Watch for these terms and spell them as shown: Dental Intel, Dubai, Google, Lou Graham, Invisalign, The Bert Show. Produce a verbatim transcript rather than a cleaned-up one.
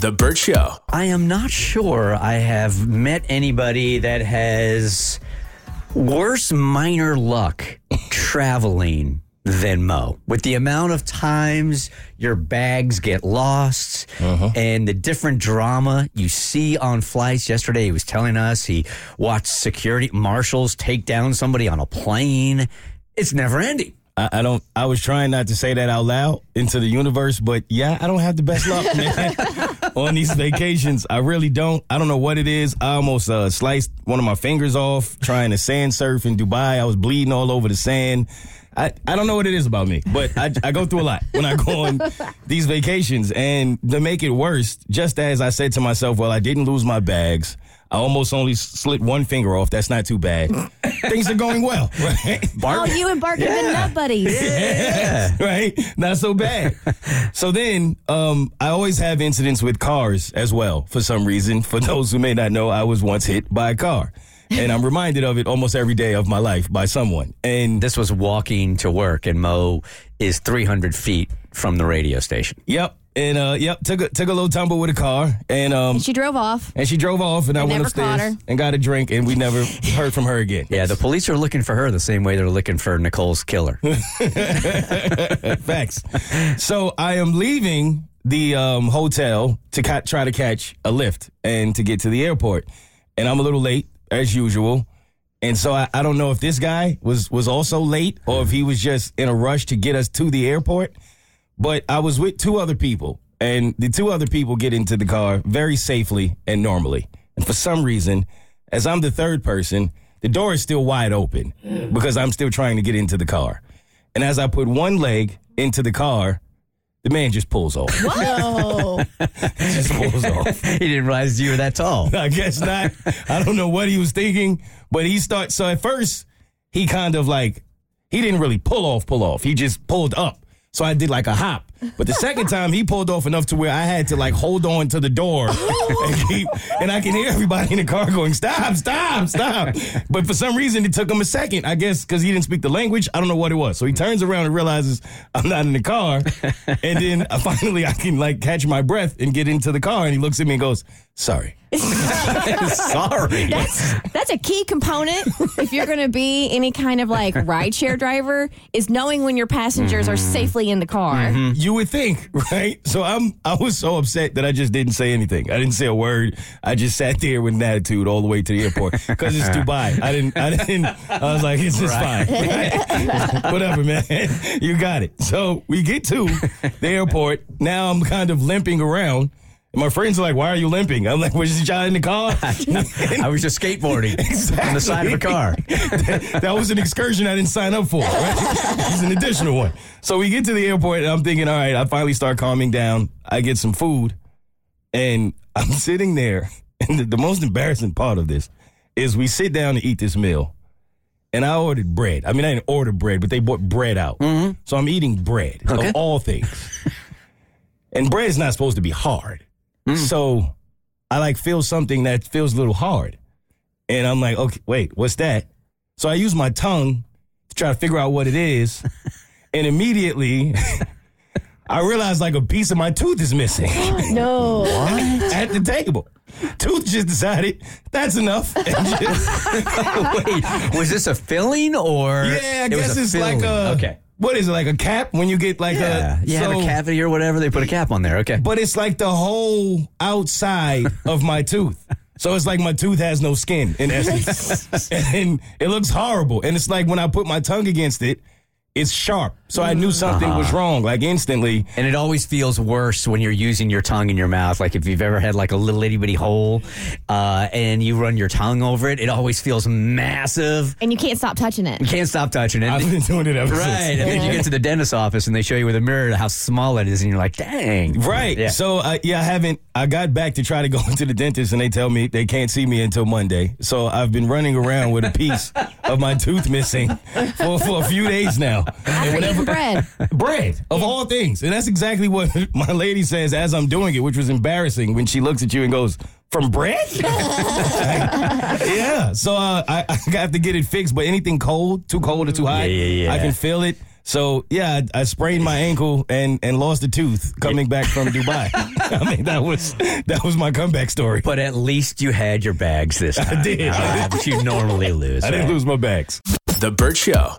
The Bert Show. I am not sure I have met anybody that has worse minor luck traveling than Moe. With the amount of times your bags get lost uh-huh. and the different drama you see on flights. Yesterday he was telling us he watched security marshals take down somebody on a plane. It's never ending. I, I don't. I was trying not to say that out loud into the universe, but yeah, I don't have the best luck, man. On these vacations, I really don't. I don't know what it is. I almost uh, sliced one of my fingers off trying to sand surf in Dubai. I was bleeding all over the sand. I, I don't know what it is about me, but I, I go through a lot when I go on these vacations. And to make it worse, just as I said to myself, well, I didn't lose my bags. I almost only slit one finger off. That's not too bad. Things are going well, right? Bark- oh, you and Barker yeah. been nut buddies. Yeah. yeah, right? Not so bad. So then um, I always have incidents with cars as well for some reason. For those who may not know, I was once hit by a car. And I'm reminded of it almost every day of my life by someone. And this was walking to work, and Moe is three hundred feet from the radio station. Yep. And, uh, yep, took a, took a little tumble with a car. And, um, and she drove off. And she drove off, and I went upstairs and got a drink, and we never heard from her again. Yeah, the police are looking for her the same way they're looking for Nicole's killer. Facts. So I am leaving the um, hotel to ca- try to catch a Lyft and to get to the airport. And I'm a little late, as usual. And so I, I don't know if this guy was, was also late or if he was just in a rush to get us to the airport. But I was with two other people, and the two other people get into the car very safely and normally. And for some reason, as I'm the third person, the door is still wide open because I'm still trying to get into the car. And as I put one leg into the car, the man just pulls off. Whoa! Just pulls off. He didn't realize you were that tall. I guess not. I don't know what he was thinking, but he starts. So at first, he kind of like, he didn't really pull off, pull off. He just pulled up. So I did like a hop. But the second time, he pulled off enough to where I had to like hold on to the door. and, keep, and I can hear everybody in the car going, stop, stop, stop. But for some reason, it took him a second, I guess, because he didn't speak the language. I don't know what it was. So he turns around and realizes I'm not in the car. And then uh, finally, I can like catch my breath and get into the car. And he looks at me and goes, sorry. Sorry. That's, that's a key component if you're going to be any kind of like rideshare driver is knowing when your passengers mm-hmm. are safely in the car. Mm-hmm. You would think, right? So I'm I was so upset that I just didn't say anything. I didn't say a word. I just sat there with an attitude all the way to the airport because it's Dubai. I didn't. I didn't. I was like, it's just right. fine. Right? Whatever, man. You got it. So we get to the airport. Now I'm kind of limping around. And my friends are like, why are you limping? I'm like, was this guy in the car? I was just skateboarding exactly. on the side of a car. that, that was an excursion I didn't sign up for. Right? It's an additional one. So we get to the airport, and I'm thinking, all right, I finally start calming down. I get some food, and I'm sitting there. And the, the most embarrassing part of this is we sit down to eat this meal, and I ordered bread. I mean, I didn't order bread, but they brought bread out. Mm-hmm. So I'm eating bread, okay. of all things. And bread is not supposed to be hard. Mm. So I like feel something that feels a little hard. And I'm like, okay, wait, what's that? So I use my tongue to try to figure out what it is. And immediately I realize like a piece of my tooth is missing. No. What? At the table. Tooth just decided that's enough. And just, wait, was this a filling or? Yeah, I guess it was a it's filling. like a. Okay. What is it, like a cap when you get like yeah, a... Yeah, you so, have a cavity or whatever, they put a cap on there, okay. But it's like the whole outside of my tooth. So it's like my tooth has no skin, in essence. And it looks horrible. And it's like when I put my tongue against it, it's sharp. So I knew something uh-huh. was wrong, like instantly. And it always feels worse when you're using your tongue in your mouth. Like if you've ever had like a little itty-bitty hole uh, and you run your tongue over it, it always feels massive. And you can't stop touching it. You can't stop touching it. I've been doing it ever right. since. Right. And then you get to the dentist's office and they show you with a mirror how small it is and you're like, dang. Right. Yeah. So, uh, yeah, I haven't. I got back to try to go into the dentist and they tell me they can't see me until Monday. So I've been running around with a piece of my tooth missing for, for a few days now. And whenever bread. Bread, of all things. And that's exactly what my lady says as I'm doing it, which was embarrassing when she looks at you and goes, from bread? Yeah. So uh, I, I have to get it fixed, but anything cold, too cold or too hot, yeah, yeah, yeah. I can feel it. So, yeah, I, I sprained my ankle and, and lost a tooth coming back from Dubai. I mean, that was that was my comeback story. But at least you had your bags this time. I did. I did. Which you normally lose. I right? didn't lose my bags. The Bert Show.